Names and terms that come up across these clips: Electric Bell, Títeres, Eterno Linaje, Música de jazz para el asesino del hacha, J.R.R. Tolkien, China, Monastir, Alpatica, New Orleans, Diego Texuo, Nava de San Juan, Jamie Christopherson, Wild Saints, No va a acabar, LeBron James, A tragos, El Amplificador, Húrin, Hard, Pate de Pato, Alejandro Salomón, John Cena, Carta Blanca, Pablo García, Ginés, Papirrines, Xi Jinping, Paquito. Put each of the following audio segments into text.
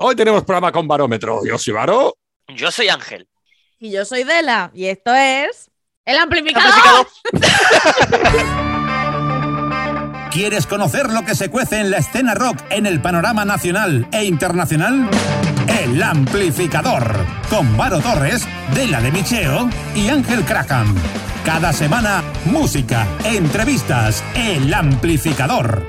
Hoy tenemos programa con Barómetro. Yo soy Baró. Yo soy Ángel. Y yo soy Dela. Y esto es... ¡El Amplificador! ¿Quieres conocer lo que se cuece en la escena rock en el panorama nacional e internacional? El Amplificador, con Varo Torres, Dela de Micheo y Ángel Crackham. Cada semana, música, entrevistas, El Amplificador.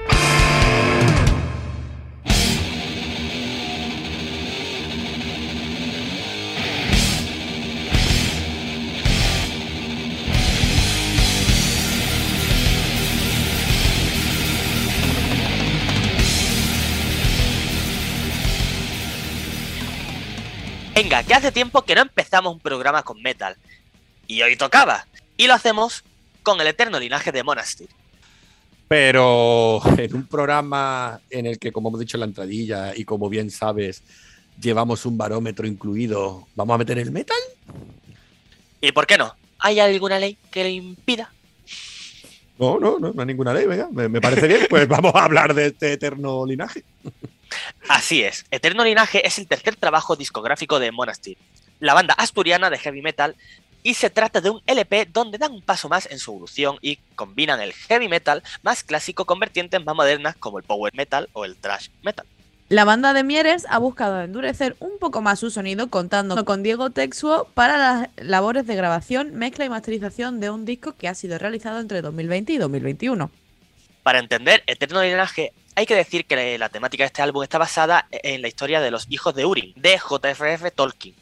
Venga, que hace tiempo que no empezamos un programa con metal, y hoy tocaba, y lo hacemos con el Eterno Linaje de Monastir. Pero en un programa en el que, como hemos dicho en la entradilla, y como bien sabes, llevamos un barómetro incluido, ¿vamos a meter el metal? ¿Y por qué no? ¿Hay alguna ley que lo impida? No hay ninguna ley, venga, me parece bien, pues vamos a hablar de este Eterno Linaje. Así es, Eterno Linaje es el tercer trabajo discográfico de Monastir, la banda asturiana de heavy metal, y se trata de un LP donde dan un paso más en su evolución y combinan el heavy metal más clásico con vertientes más modernas como el power metal o el thrash metal. La banda de Mieres ha buscado endurecer un poco más su sonido contando con Diego Texuo para las labores de grabación, mezcla y masterización de un disco que ha sido realizado entre 2020 y 2021. Para entender Eterno Linaje, hay que decir que la temática de este álbum está basada en la historia de los hijos de Húrin, de J.R.R. Tolkien.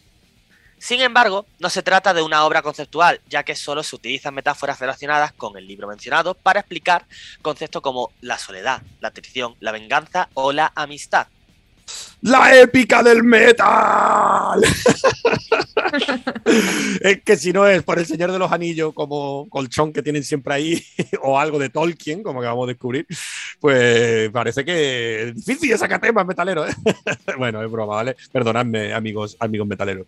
Sin embargo, no se trata de una obra conceptual, ya que solo se utilizan metáforas relacionadas con el libro mencionado para explicar conceptos como la soledad, la traición, la venganza o la amistad. ¡La épica del metal! Es que si no es por El Señor de los Anillos como colchón que tienen siempre ahí, o algo de Tolkien, como acabamos de descubrir, pues parece que es difícil sacar temas metaleros, ¿eh? Bueno, es broma, ¿vale? Perdonadme, amigos metaleros.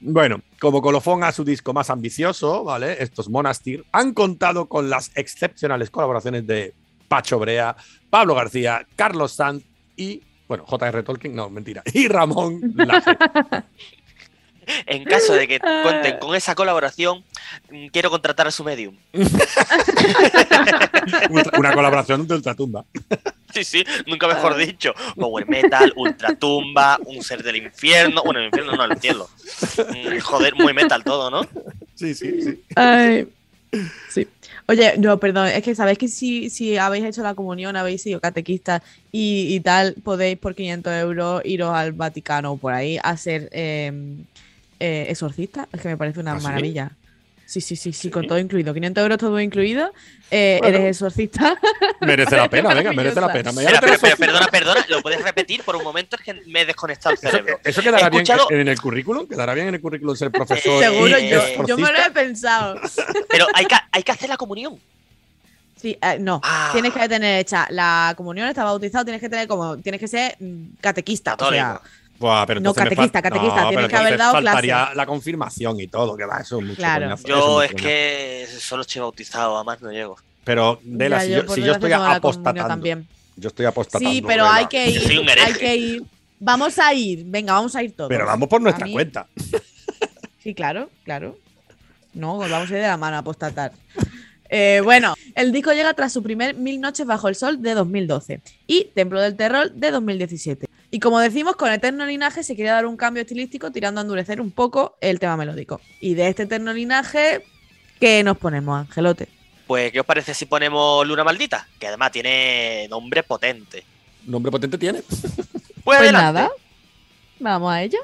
Bueno, como colofón a su disco más ambicioso, ¿vale? Estos Monastir han contado con las excepcionales colaboraciones de Pacho Brea, Pablo García, Carlos Sant y... Bueno, J.R.R. Tolkien, no, mentira. Y Ramón Black. En caso de que cuenten con esa colaboración, quiero contratar a su medium. Una colaboración de ultratumba. Sí, nunca mejor dicho. Power metal, ultratumba, un ser del infierno. Bueno, el infierno no, el cielo. Joder, muy metal todo, ¿no? Sí. Ay, sí. Oye, no, perdón, es que sabéis que si habéis hecho la comunión, habéis sido catequistas y tal, podéis por 500 euros iros al Vaticano o por ahí a ser exorcista. Es que me parece una maravilla. Sí, con todo incluido. 500 euros todo incluido. Eres exorcista. Merece la pena, venga, merece la pena. Perdona, ¿lo puedes repetir? Por un momento es que me he desconectado el cerebro. ¿Eso quedará bien en el currículum? ¿Quedará bien en el currículum ser profesor? Seguro, yo me lo he pensado. Pero hay que hacer la comunión. Sí, no. Tienes que tener hecha la comunión, está bautizado, tienes que ser catequista. Católico. Buah, pero no, catequista, no, tienes que haber dado faltaría clase. La confirmación y todo, que va, eso es mucho. Claro. Yo es que solo estoy bautizado, a más no llego. Pero, Dela, si yo estoy apostatando. Yo estoy apostatando. Sí, pero hay que ir. Hay que ir. Vamos a ir todos. Pero vamos por nuestra cuenta. Sí, claro. No, vamos a ir de la mano a apostatar. Bueno, el disco llega tras su primer 1000 noches bajo el sol de 2012 y Templo del Terror de 2017. Y como decimos, con Eterno Linaje se quería dar un cambio estilístico tirando a endurecer un poco el tema melódico. Y de este Eterno Linaje, ¿qué nos ponemos, Angelote? Pues, ¿qué os parece si ponemos Luna Maldita? Que además tiene nombre potente. ¿Nombre potente tiene? Pues adelante. Nada, vamos a ello.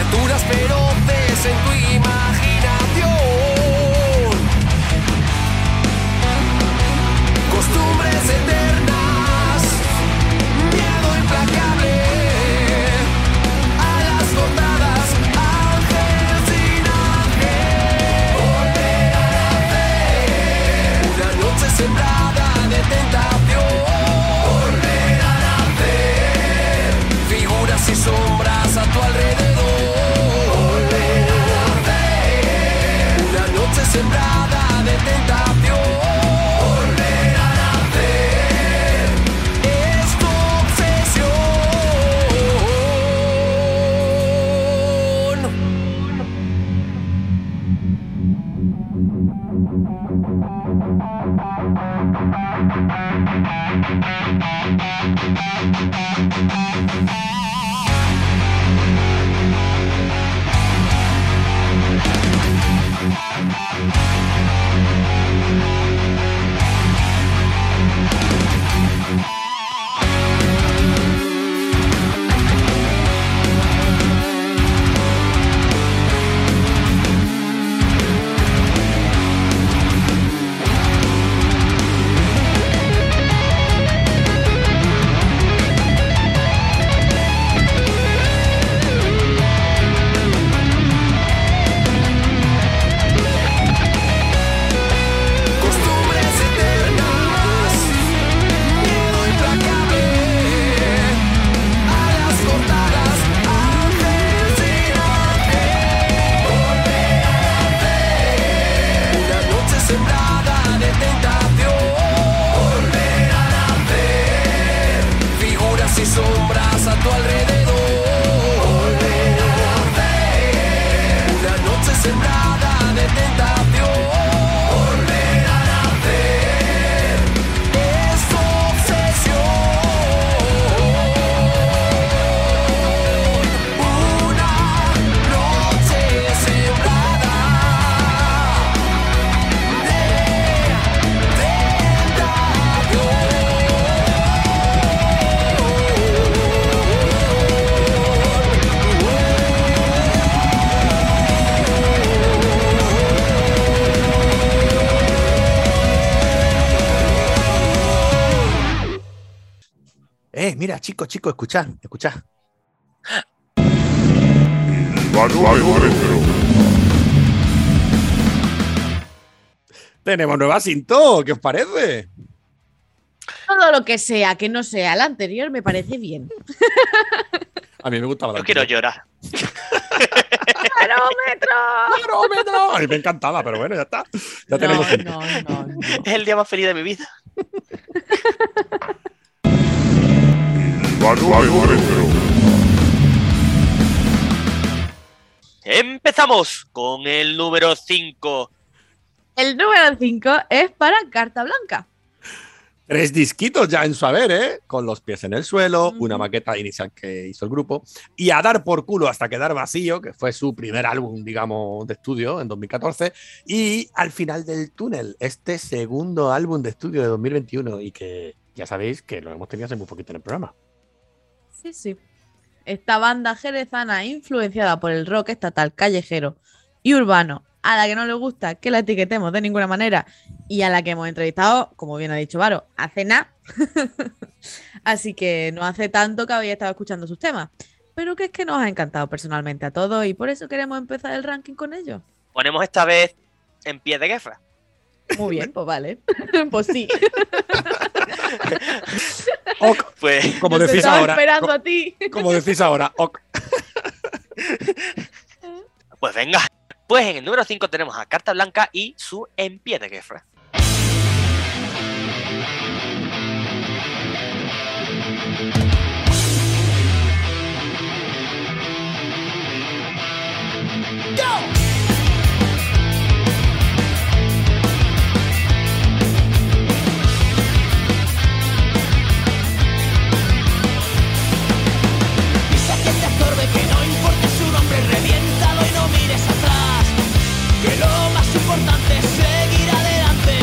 criaturas feroces en tu imaginación, costumbres eternas, miedo implacable, alas cortadas, ángel sin ángel, volver a nacer, una noche sembrada de tentación. Y sombras a tu alrededor, volver a nacer, una noche sembrada de tentación, volver a nacer, es tu obsesión. Mira, chicos, escuchad. El Barómetro. Tenemos nueva cinta, ¿qué os parece? Todo lo que sea, que no sea la anterior, me parece bien. A mí me gustaba la anterior. Yo quiero llorar. ¡Barómetro! A mí me encantaba, pero bueno, ya está. Ya tenemos. No. Es el día más feliz de mi vida. Barómetro. Empezamos con el número 5. El número 5 es para Carta Blanca. 3 disquitos ya en su haber, ¿eh? Con los pies en el suelo, una maqueta inicial que hizo el grupo y A dar por culo hasta quedar vacío, que fue su primer álbum, digamos, de estudio en 2014, y Al final del túnel, este segundo álbum de estudio de 2021 y que ya sabéis que lo hemos tenido hace muy poquito en el programa. Sí. Esta banda jerezana influenciada por el rock estatal callejero y urbano, a la que no le gusta que la etiquetemos de ninguna manera y a la que hemos entrevistado, como bien ha dicho Varo, hace nada. Así que no hace tanto que habéis estado escuchando sus temas, pero que es que nos ha encantado personalmente a todos y por eso queremos empezar el ranking con ellos. Ponemos esta vez En Pie de Gefra. Muy bien, pues vale. Pues sí. Pues, como decís ahora, esperando a ti. Como decís ahora, Pues venga. Pues en el número 5 tenemos a Carta Blanca y su En Pie de Gefra. Que no importa su nombre, reviéntalo y no mires atrás, que lo más importante es seguir adelante.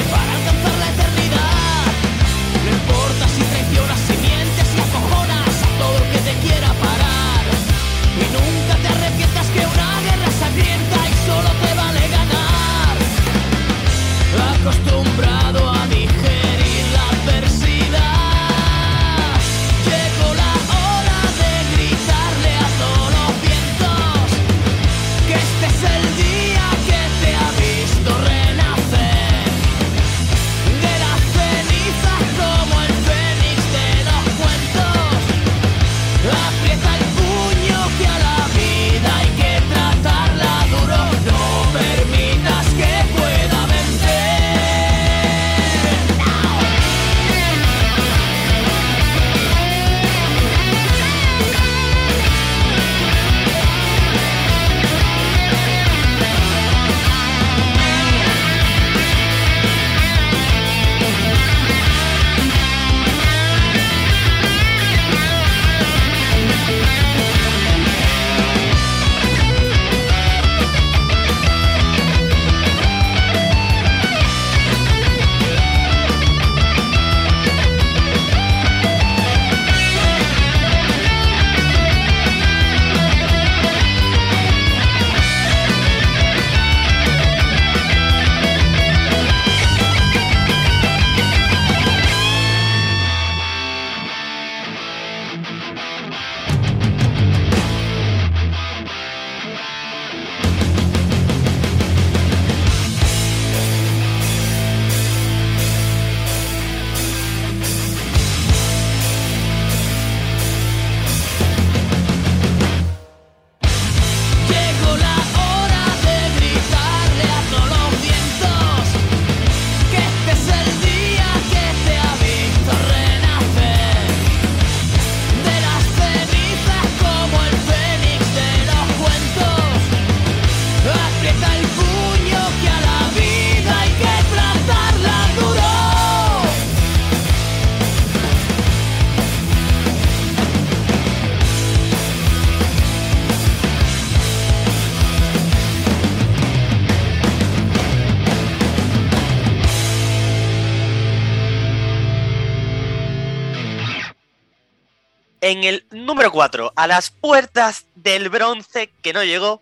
en el número 4, a las puertas del bronce que no llegó,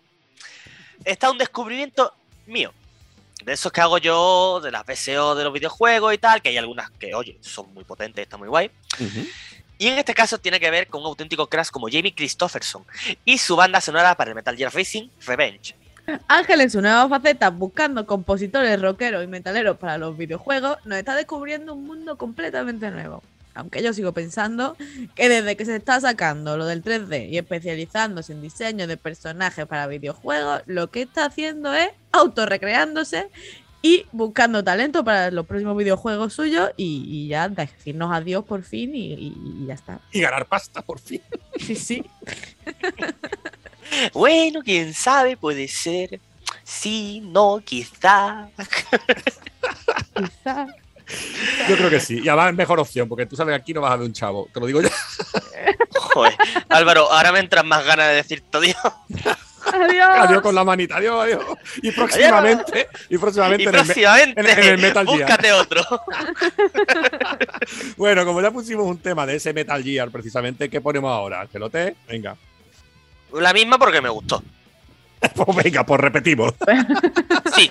está un descubrimiento mío. De esos que hago yo, de las BSO de los videojuegos y tal, que hay algunas que, oye, son muy potentes, están muy guay. Uh-huh. Y en este caso tiene que ver con un auténtico crash como Jamie Christopherson y su banda sonora para el Metal Gear Rising, Revenge. Ángel, en su nueva faceta, buscando compositores rockeros y metaleros para los videojuegos, nos está descubriendo un mundo completamente nuevo. Aunque yo sigo pensando que desde que se está sacando lo del 3D y especializándose en diseño de personajes para videojuegos, lo que está haciendo es autorrecreándose y buscando talento para los próximos videojuegos suyos y ya decirnos adiós por fin y ya está. Y ganar pasta por fin. Sí, sí. Bueno, quién sabe, puede ser. Sí, no, quizá. Quizá. Yo creo que sí, y además es mejor opción, porque tú sabes que aquí no vas a ver un chavo, te lo digo yo. Joder, Álvaro, ahora me entran más ganas de decirte adiós. Adiós. Adiós con la manita, adiós, adiós. Y próximamente, adiós. Y próximamente en el Metal Gear. Búscate otro. Bueno, como ya pusimos un tema de ese Metal Gear, precisamente, ¿qué ponemos ahora? Angelote, venga. La misma porque me gustó. Pues venga, pues repetimos. Sí.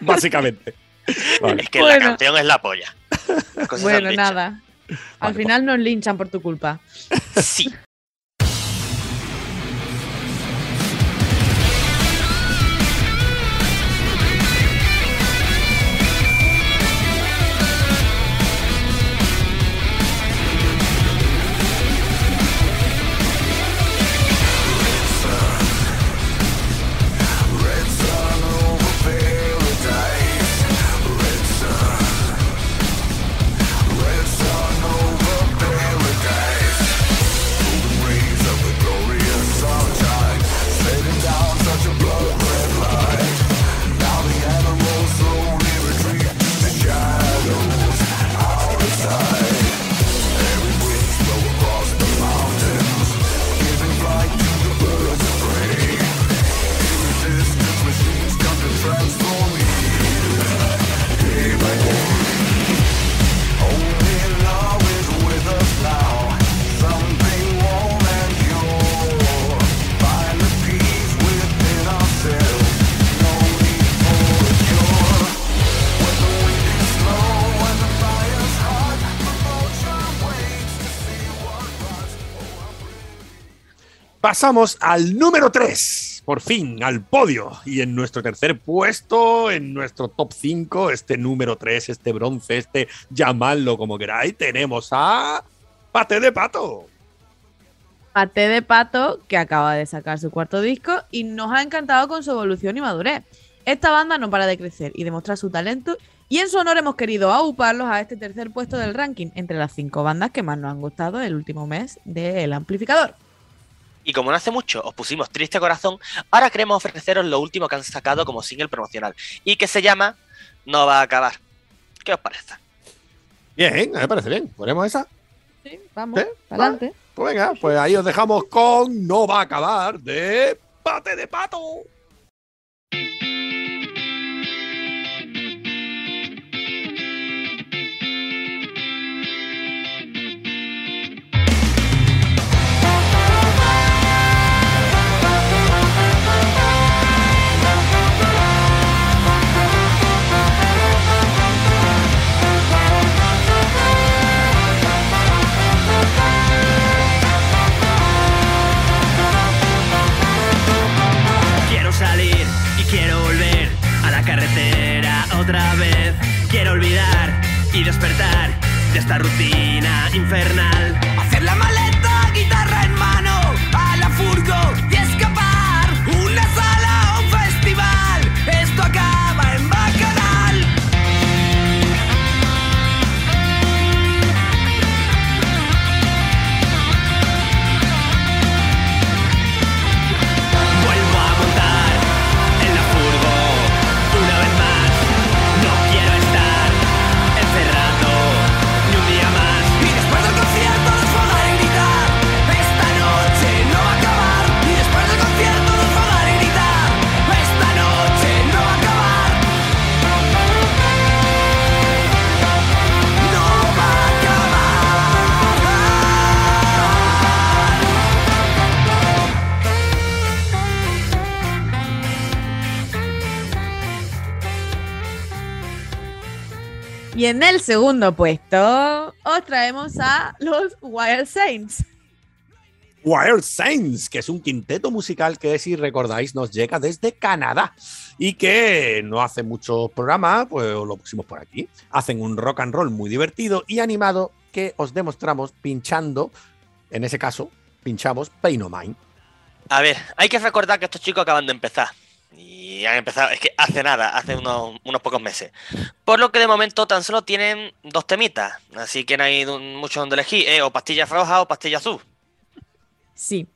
Básicamente. Vale. Es que bueno, la canción es la polla. Bueno, nada. Al final nos linchan por tu culpa. Sí. Pasamos al número 3, por fin, al podio. Y en nuestro tercer puesto, en nuestro top 5, este número 3, este bronce, este llamadlo como queráis, tenemos a Pate de Pato. Pate de Pato, que acaba de sacar su cuarto disco y nos ha encantado con su evolución y madurez. Esta banda no para de crecer y demostrar su talento, y en su honor hemos querido auparlos a este tercer puesto del ranking, entre las 5 bandas que más nos han gustado el último mes de El Amplificador. Y como no hace mucho os pusimos Triste Corazón, ahora queremos ofreceros lo último que han sacado como single promocional y que se llama No va a acabar. ¿Qué os parece? Bien, me parece bien. ¿Ponemos esa? Sí, vamos, ¿sí? Adelante. Vale. Pues venga, pues ahí os dejamos con No va a acabar de Pate de Pato. Quiero volver a la carretera otra vez. Quiero olvidar y despertar de esta rutina infernal. Hacer la maleta, guitarra en mano, a la furgo y escapar. Una sala, un festival, esto acaba en Bacanal. Vuelvo a montar encerrado, ni un día más. Y después del concierto nos van a gritar. Y en el segundo puesto, os traemos a los Wild Saints. Wild Saints, que es un quinteto musical que, si recordáis, nos llega desde Canadá y que no hace muchos programas, pues lo pusimos por aquí. Hacen un rock and roll muy divertido y animado que os demostramos pinchando, en ese caso, pinchamos Pain O' Mine. A ver, hay que recordar que estos chicos acaban de empezar. Y han empezado, es que hace nada, hace unos pocos meses. Por lo que de momento tan solo tienen dos temitas. Así que no hay mucho donde elegir, o pastilla roja o pastilla azul. Sí,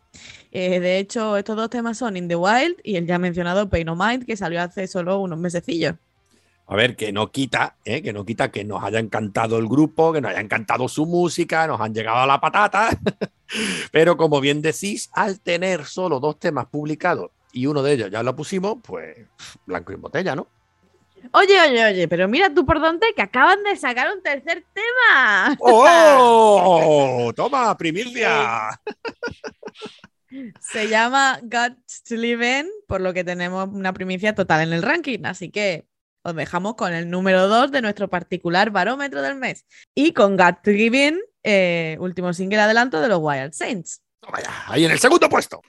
de hecho estos dos temas son In The Wild y el ya mencionado Pain O' Mine, que salió hace solo unos mesecillos. A ver, que no quita que nos haya encantado el grupo, que nos haya encantado su música, nos han llegado a la patata. Pero como bien decís, al tener solo dos temas publicados y uno de ellos ya lo pusimos, pues blanco y botella, ¿no? Oye, pero mira tú por dónde, que acaban de sacar un tercer tema. ¡Oh! ¡Toma, primicia! Se llama God to Live In, por lo que tenemos una primicia total en el ranking, así que os dejamos con el número 2 de nuestro particular barómetro del mes. Y con God to Live In, último single adelanto de los Wild Saints. ¡Toma ya! ¡Ahí en el segundo puesto!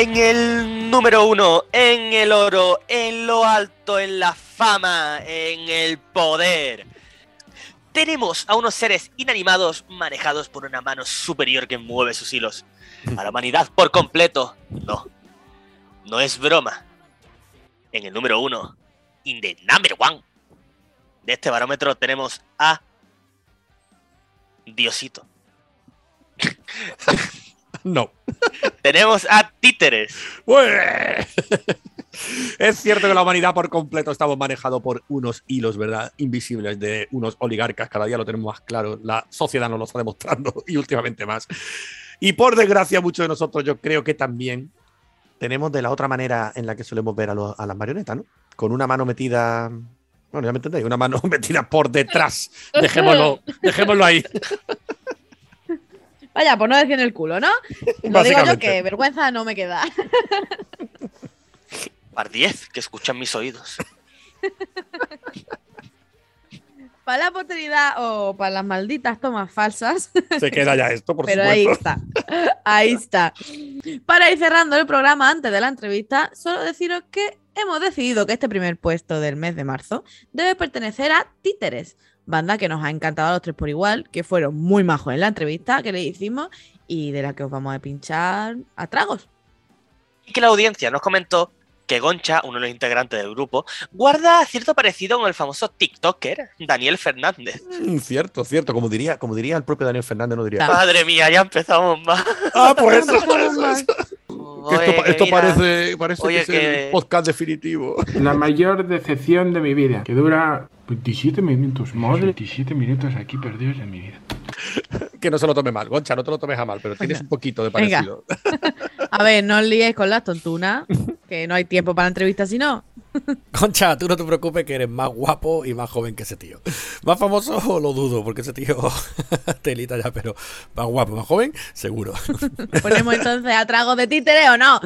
En el número 1, en el oro, en lo alto, en la fama, en el poder. Tenemos a unos seres inanimados manejados por una mano superior que mueve sus hilos. A la humanidad por completo. No es broma. En el número 1, in the number one, de este barómetro tenemos a Diosito. No. Tenemos a Títeres. ¡Ué! Es cierto que la humanidad por completo estamos manejados por unos hilos, ¿verdad? Invisibles de unos oligarcas. Cada día lo tenemos más claro. La sociedad nos lo está demostrando y últimamente más. Y por desgracia, muchos de nosotros, yo creo que también tenemos de la otra manera en la que solemos ver a las marionetas, ¿no? Con una mano metida. Bueno, ya me entendéis, una mano metida por detrás. Dejémoslo ahí. Vaya, por no decir en el culo, ¿no? Lo digo yo, que vergüenza no me queda. Par 10, que escuchan mis oídos. Para la posteridad o para las malditas tomas falsas. Se queda ya esto, por supuesto. Pero ahí está. Para ir cerrando el programa antes de la entrevista, solo deciros que hemos decidido que este primer puesto del mes de marzo debe pertenecer a Títeres, banda que nos ha encantado a los tres por igual, que fueron muy majos en la entrevista que le hicimos y de la que os vamos a pinchar a tragos. Y que la audiencia nos comentó que Goncha, uno de los integrantes del grupo, guarda cierto parecido con el famoso TikToker Daniel Fernández. Cierto, como diría el propio Daniel Fernández, no diría. Madre mía, ya empezamos más. Ah, pues eso. Esto parece que es el podcast definitivo. La mayor decepción de mi vida, que dura 27 minutos, madre. 27 minutos aquí perdidos en mi vida. Que no se lo tome mal, Goncha, no te lo tomes a mal, pero tienes un poquito de parecido. Venga. A ver, no os liéis con las tontunas, que no hay tiempo para entrevistas si no. Concha, tú no te preocupes que eres más guapo y más joven que ese tío. Más famoso lo dudo, porque ese tío telita ya, pero más guapo, más joven, seguro. ¿Ponemos entonces a tragos de títeres o no?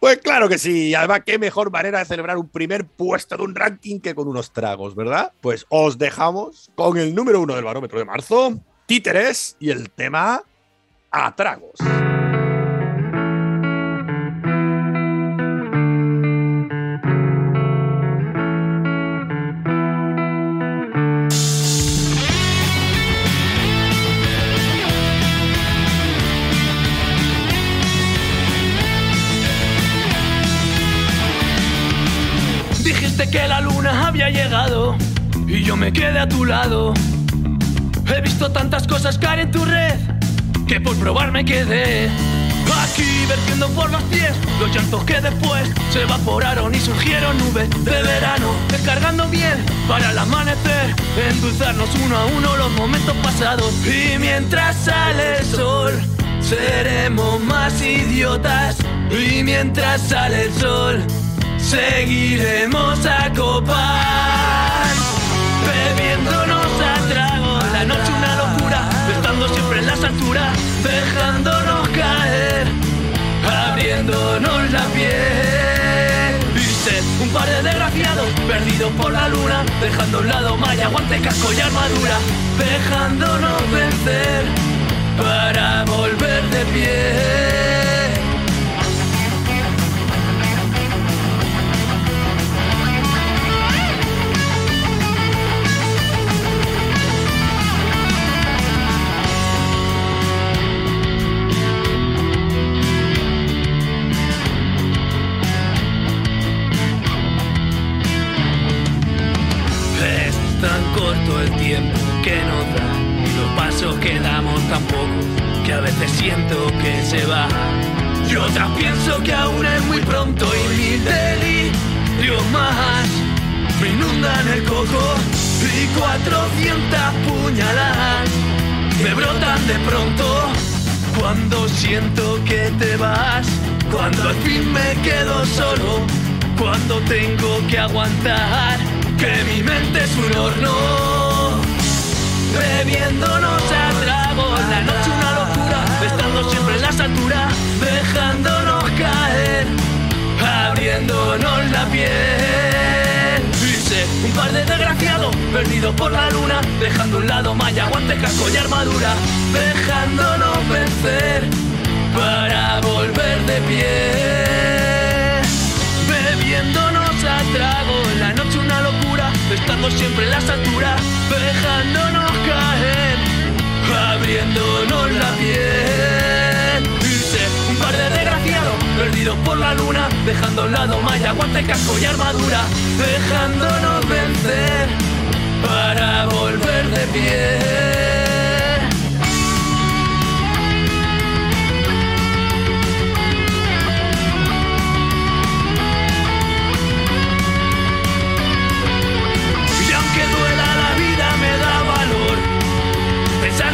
Pues claro que sí, además qué mejor manera de celebrar un primer puesto de un ranking que con unos tragos, ¿verdad? Pues os dejamos con el número 1 del barómetro de marzo, Títeres, y el tema A Tragos. Que la luna había llegado y yo me quedé a tu lado. He visto tantas cosas caer en tu red que por probar me quedé. Aquí vertiendo por los pies los llantos que después se evaporaron y surgieron nubes de verano, descargando miel para el amanecer, endulzarnos uno a uno los momentos pasados. Y mientras sale el sol seremos más idiotas, y mientras sale el sol seguiremos a copar, bebiéndonos a tragos. La noche una locura, estando siempre en las alturas, dejándonos caer, abriéndonos la piel. Viste un par de desgraciados, perdidos por la luna, dejando a un lado malla, guante, casco y armadura, dejándonos vencer para volver de pie. Corto el tiempo que nos da y los pasos que damos tan pocos que a veces siento que se va, y otras pienso que aún es muy pronto, y mis delirios más me inundan el coco, y 400 puñaladas me brotan de pronto cuando siento que te vas, cuando al fin me quedo solo, cuando tengo que aguantar que mi mente es un horno, bebiéndonos a tragos. La noche una locura, estando siempre en las alturas, dejándonos caer, abriéndonos la piel. Dice un par de desgraciados, perdidos por la luna, dejando a un lado malla, guante, casco y armadura, dejándonos vencer para volver de pie, bebiéndonos a tragos. La noche una locura, estando siempre en las alturas, dejándonos caer, abriéndonos la piel. Irse un par de desgraciados, perdidos por la luna, dejando a un lado malla, guante, casco y armadura, dejándonos vencer para volver de pie.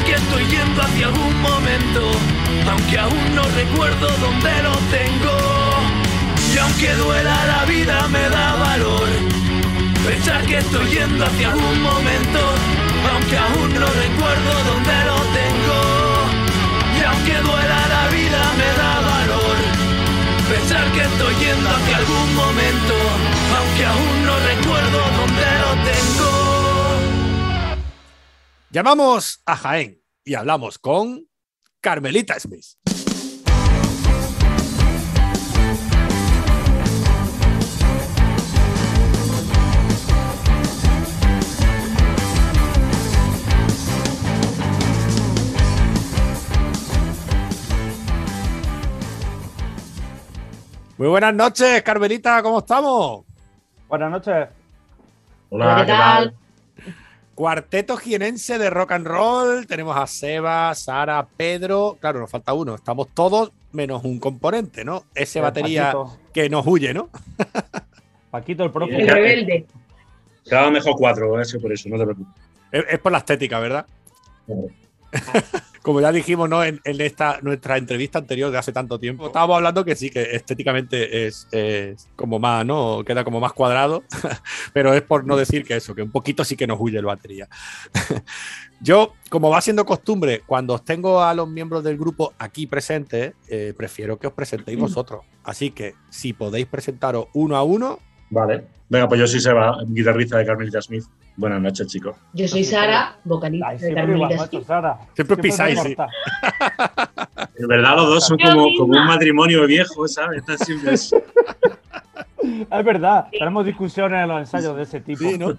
Que estoy yendo hacia algún momento, aunque aún no recuerdo dónde lo tengo. Y aunque duela la vida me da valor pensar que estoy yendo hacia algún momento, aunque aún no recuerdo dónde lo tengo. Y aunque duela la vida me da valor pensar que estoy yendo hacia algún momento, aunque aún no recuerdo dónde lo tengo. Llamamos a Jaén y hablamos con Carmelita Smith. Muy buenas noches, Carmelita, ¿cómo estamos? Buenas noches. Hola, ¿qué tal? Cuarteto jienense de rock and roll, tenemos a Seba, Sara, Pedro, claro, nos falta uno, estamos todos menos un componente, ¿no? Ese batería Paquito, que nos huye, ¿no? Paquito, el propio. El rebelde. Cada mejor cuatro, eso por eso, no te preocupes. Es por la estética, ¿verdad? Como ya dijimos, ¿no?, en esta nuestra entrevista anterior de hace tanto tiempo, estábamos hablando que sí, que estéticamente es como más, ¿no?, queda como más cuadrado, pero es por no decir que eso, que un poquito sí que nos huye el batería. Yo, como va siendo costumbre, cuando os tengo a los miembros del grupo aquí presentes, prefiero que os presentéis vosotros. Así que, si podéis presentaros uno a uno… Vale. Venga, pues yo soy Seba, guitarrista de Carmelita Smith. Buenas noches, chicos. Yo soy Sara, vocalista de Carmelita Smith. Siempre os pisáis, sí. De verdad, los dos son como un matrimonio viejo, ¿sabes? Están siempre así. Es verdad, tenemos discusiones en los ensayos de ese tipo. Sí, ¿no?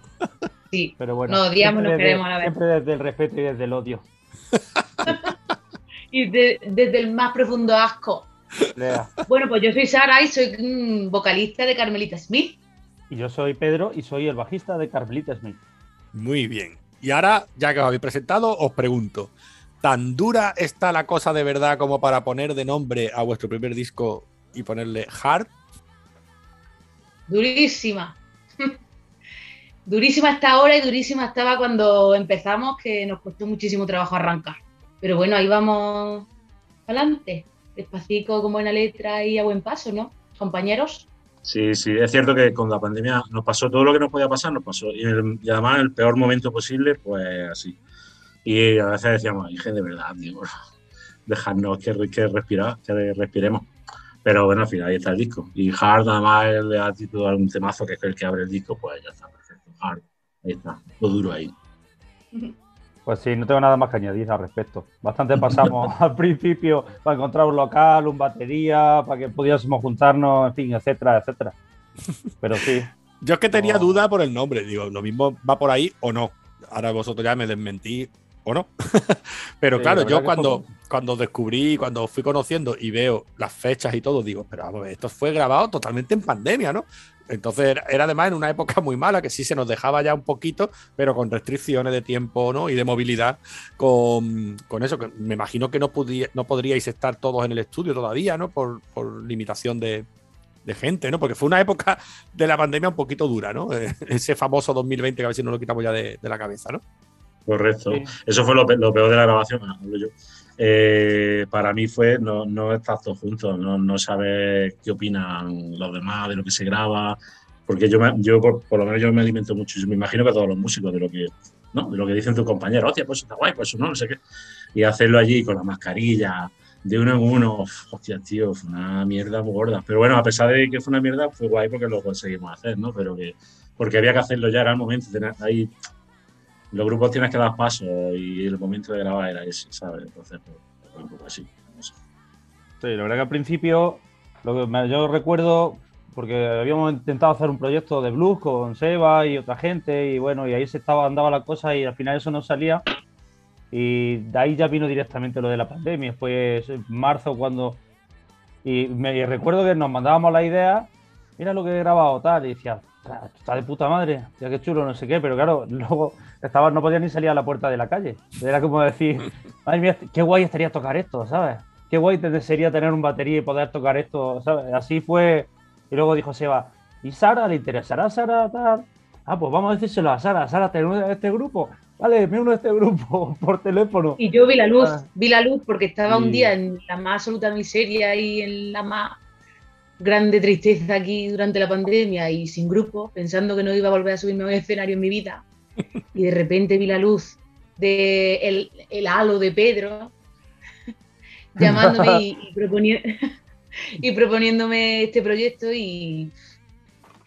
Sí. Pero bueno, nos odiamos, nos queremos a la vez. Siempre desde el respeto y desde el odio. Y desde el más profundo asco. Lea. Bueno, pues yo soy Sara y soy vocalista de Carmelita Smith. Y yo soy Pedro y soy el bajista de Carmelita Smith. Muy bien. Y ahora, ya que os habéis presentado, os pregunto, ¿tan dura está la cosa de verdad como para poner de nombre a vuestro primer disco y ponerle Hard? Durísima. Durísima está ahora y durísima estaba cuando empezamos, que nos costó muchísimo trabajo arrancar. Pero bueno, ahí vamos adelante. Despacito, con buena letra y a buen paso, ¿no, compañeros? Sí, sí, es cierto que con la pandemia nos pasó todo lo que nos podía pasar, nos pasó. Y además, en el peor momento posible, pues así. Y a veces decíamos, hija, de verdad, Diego, dejadnos que respiremos. Pero bueno, al final ahí está el disco. Y Hard, además, el de actitud a un temazo que es el que abre el disco, pues ya está, perfecto. Hard, ahí está, lo duro ahí. Pues sí, no tengo nada más que añadir al respecto. Bastante pasamos al principio para encontrar un local, un batería, para que pudiésemos juntarnos, en fin, etcétera, etcétera. Pero sí. Yo es que tenía duda por el nombre. Digo, lo mismo va por ahí o no. Ahora vosotros ya me desmentís o no. Pero sí, claro, yo cuando descubrí, cuando fui conociendo y veo las fechas y todo, digo, pero vamos a ver, esto fue grabado totalmente en pandemia, ¿no? Entonces era además en una época muy mala, que sí se nos dejaba ya un poquito, pero con restricciones de tiempo, ¿no?, y de movilidad, con eso, que me imagino que no podríais estar todos en el estudio todavía, ¿no?, por limitación de gente, ¿no? Porque fue una época de la pandemia un poquito dura, ¿no? Ese famoso 2020 que a ver si no lo quitamos ya de la cabeza, ¿no? Correcto. Sí. Eso fue lo peor de la grabación, hablo yo. Para mí fue no estar todos juntos, no saber qué opinan los demás de lo que se graba, porque yo por lo menos yo me alimento mucho, y me imagino que todos los músicos de lo que dicen tus compañeros, hostia, pues está guay, pues no sé qué, y hacerlo allí con la mascarilla de uno en uno, hostia, tío, fue una mierda muy gorda, pero bueno, a pesar de que fue una mierda, fue guay porque lo conseguimos hacer, ¿no? Pero porque había que hacerlo ya, era el momento, tener ahí. Los grupos tienes que dar paso y el momento de grabar era ese, ¿sabes? Entonces, pues, un poco así. No sé. Sí, la verdad que al principio, yo recuerdo, porque habíamos intentado hacer un proyecto de blues con Seba y otra gente, y bueno, y ahí andaba la cosa y al final eso no salía. Y de ahí ya vino directamente lo de la pandemia. Fue en marzo cuando... Y recuerdo que nos mandábamos la idea, mira lo que he grabado, tal, y decía... Está de puta madre, ya que chulo, no sé qué, pero claro, luego no podía ni salir a la puerta de la calle. Era como decir, madre mía, qué guay estaría tocar esto, ¿sabes? Qué guay sería tener un batería y poder tocar esto, ¿sabes? Así fue. Y luego dijo Seba, ¿y Sara? ¿Le interesará Sara? Tal. Ah, pues vamos a decírselo a Sara. Sara, ¿te unes a este grupo? Vale, me uno a este grupo por teléfono. Y yo vi la luz porque estaba un día en la más absoluta miseria y en la más... grande tristeza aquí durante la pandemia y sin grupo, pensando que no iba a volver a subirme a un escenario en mi vida, y de repente vi la luz de el halo de Pedro llamándome y proponiéndome este proyecto, y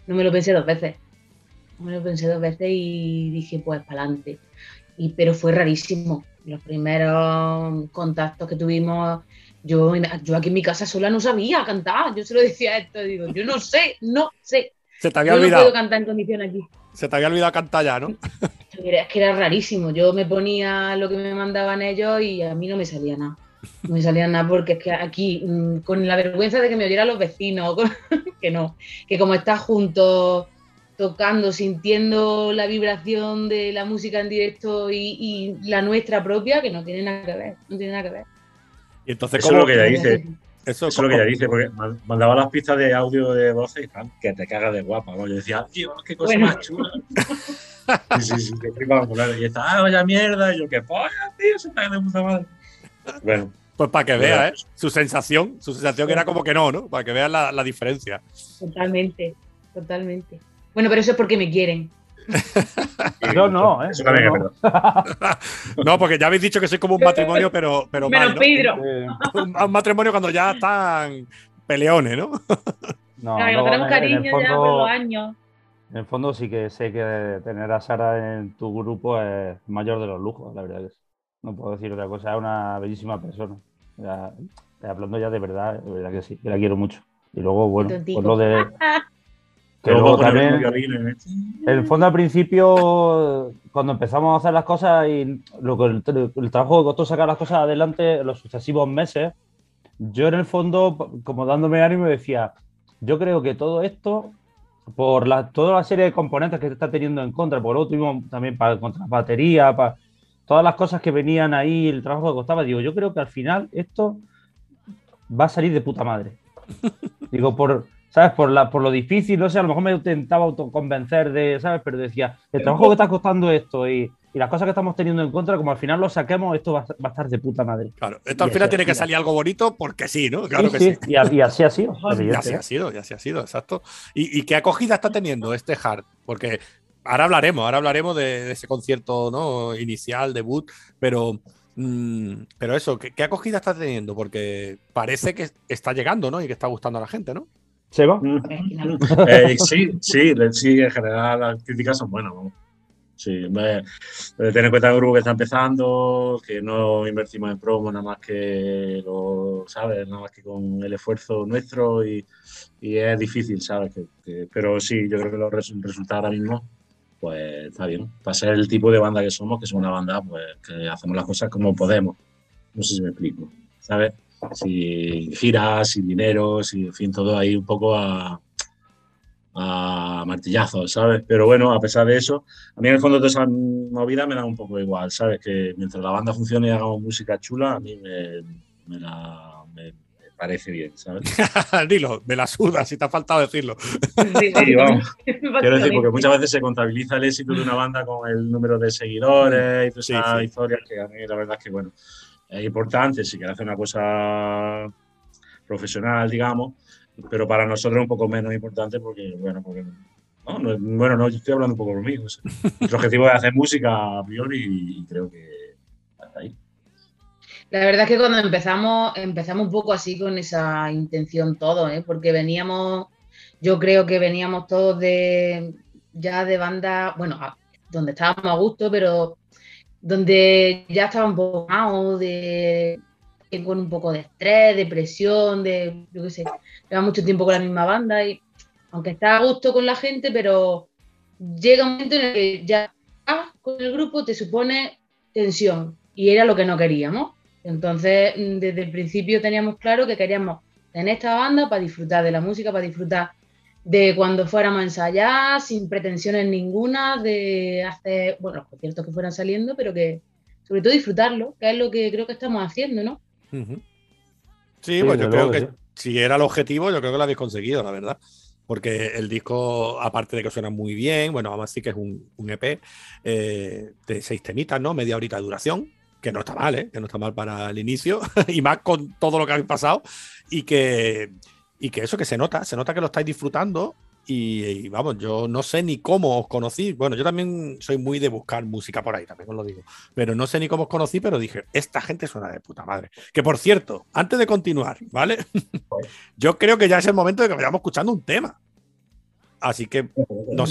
no me lo pensé dos veces, y dije, pues para adelante. Pero fue rarísimo los primeros contactos que tuvimos. Yo aquí en mi casa sola no sabía cantar, yo se lo decía esto, digo, yo no sé. Se te había olvidado. No puedo cantar en condición aquí. Se te había olvidado cantar ya, ¿no? Es que era rarísimo, yo me ponía lo que me mandaban ellos y a mí no me salía nada. No me salía nada porque es que aquí, con la vergüenza de que me oyeran los vecinos, que como estás juntos, tocando, sintiendo la vibración de la música en directo y la nuestra propia, que no tiene nada que ver, Y entonces, eso es lo que ella dice, porque mandaba las pistas de audio de voces y tal, que te cagas de guapa, ¿no? Yo decía, tío, qué cosa más chula. Sí, te flipa volar. Y está, ah, vaya mierda. Y yo, qué polla, tío, se está de puta madre. Bueno. Pues para que vea, ¿eh? Su sensación que era como que no, ¿no? Para que veas la diferencia. Totalmente. Bueno, pero eso es porque me quieren. Yo no, ¿eh? Eso también es verdad. No, porque ya habéis dicho que soy como un matrimonio, pero mal, ¿no? Pedro. Un matrimonio cuando ya están peleones, ¿no? No, claro, no tenemos cariño fondo, ya por los años. En el fondo sí que sé que tener a Sara en tu grupo es mayor de los lujos, la verdad es. No puedo decir otra cosa, es una bellísima persona. Ya, hablando ya de verdad que sí, que la quiero mucho. Y luego, bueno, pues lo de... Que luego también, en el fondo al principio, cuando empezamos a hacer las cosas y el trabajo que costó sacar las cosas adelante en los sucesivos meses, yo en el fondo, como dándome ánimo, decía, yo creo que todo esto, por toda la serie de componentes que te está teniendo en contra, por luego tuvimos también para contra batería, para todas las cosas que venían ahí, el trabajo que costaba, digo, yo creo que al final esto va a salir de puta madre. Digo, ¿sabes? Por lo difícil, no sé, a lo mejor me intentaba autoconvencer de, ¿sabes? Pero decía, el trabajo que está costando esto y las cosas que estamos teniendo en contra, como al final lo saquemos, esto va a estar de puta madre. Claro, esto al final tiene que salir algo bonito porque sí, ¿no? Claro sí, que sí. Y así ha sido. Y así ha sido, exacto. ¿Y qué acogida está teniendo este Hard? Porque ahora hablaremos de ese concierto, ¿no? Inicial, debut, pero eso, ¿qué acogida está teniendo? Porque parece que está llegando, ¿no? Y que está gustando a la gente, ¿no? ¿Seba? Sí, en general las críticas son buenas, vamos. Sí, tener en cuenta el grupo que está empezando, que no invertimos en promo nada más que lo, ¿sabes? Nada más que con el esfuerzo nuestro y es difícil, ¿sabes? Pero sí, yo creo que los resultados ahora mismo, pues está bien. Para ser el tipo de banda que somos, que somos una banda, pues que hacemos las cosas como podemos. No sé si me explico, ¿sabes? Sin giras, sin dinero, sin, en fin, todo ahí un poco a martillazos, ¿sabes? Pero bueno, a pesar de eso, a mí en el fondo toda esa movida me da un poco igual, ¿sabes? Que mientras la banda funcione y hagamos música chula, a mí me parece bien, ¿sabes? Dilo, me la suda, si te ha faltado decirlo. Sí, vamos. Quiero decir, porque muchas veces se contabiliza el éxito de una banda con el número de seguidores y todas esas historias que a mí la verdad es que, bueno... Es importante, si quieres hacer una cosa profesional, digamos, pero para nosotros es un poco menos importante porque yo estoy hablando un poco por mí. O sea, nuestro objetivo es hacer música a priori y creo que hasta ahí. La verdad es que cuando empezamos un poco así con esa intención todos, ¿eh? Porque veníamos todos de banda, bueno, donde estábamos a gusto, pero... donde ya estaba un poco más con un poco de estrés, depresión, yo qué sé, lleva mucho tiempo con la misma banda y aunque está a gusto con la gente, pero llega un momento en el que ya con el grupo te supone tensión y era lo que no queríamos. Entonces, desde el principio teníamos claro que queríamos tener esta banda para disfrutar de la música, para disfrutar de cuando fuéramos a ensayar, sin pretensiones ninguna, de hacer, bueno, los conciertos que fueran saliendo, pero que, sobre todo, disfrutarlo, que es lo que creo que estamos haciendo, ¿no? Uh-huh. Sí, pues yo creo que si era el objetivo, yo creo que lo habéis conseguido, la verdad. Porque el disco, aparte de que suena muy bien, bueno, además sí que es un EP de 6 temitas, ¿no? Media horita de duración. Que no está mal, ¿eh? Que no está mal para el inicio, y más con todo lo que habéis pasado, y que eso que se nota que lo estáis disfrutando y vamos, yo no sé ni cómo os conocí, bueno, yo también soy muy de buscar música por ahí, también os lo digo, pero no sé ni cómo os conocí, pero dije, esta gente suena de puta madre. Que por cierto, antes de continuar, ¿vale? Yo creo que ya es el momento de que vayamos escuchando un tema. Así que no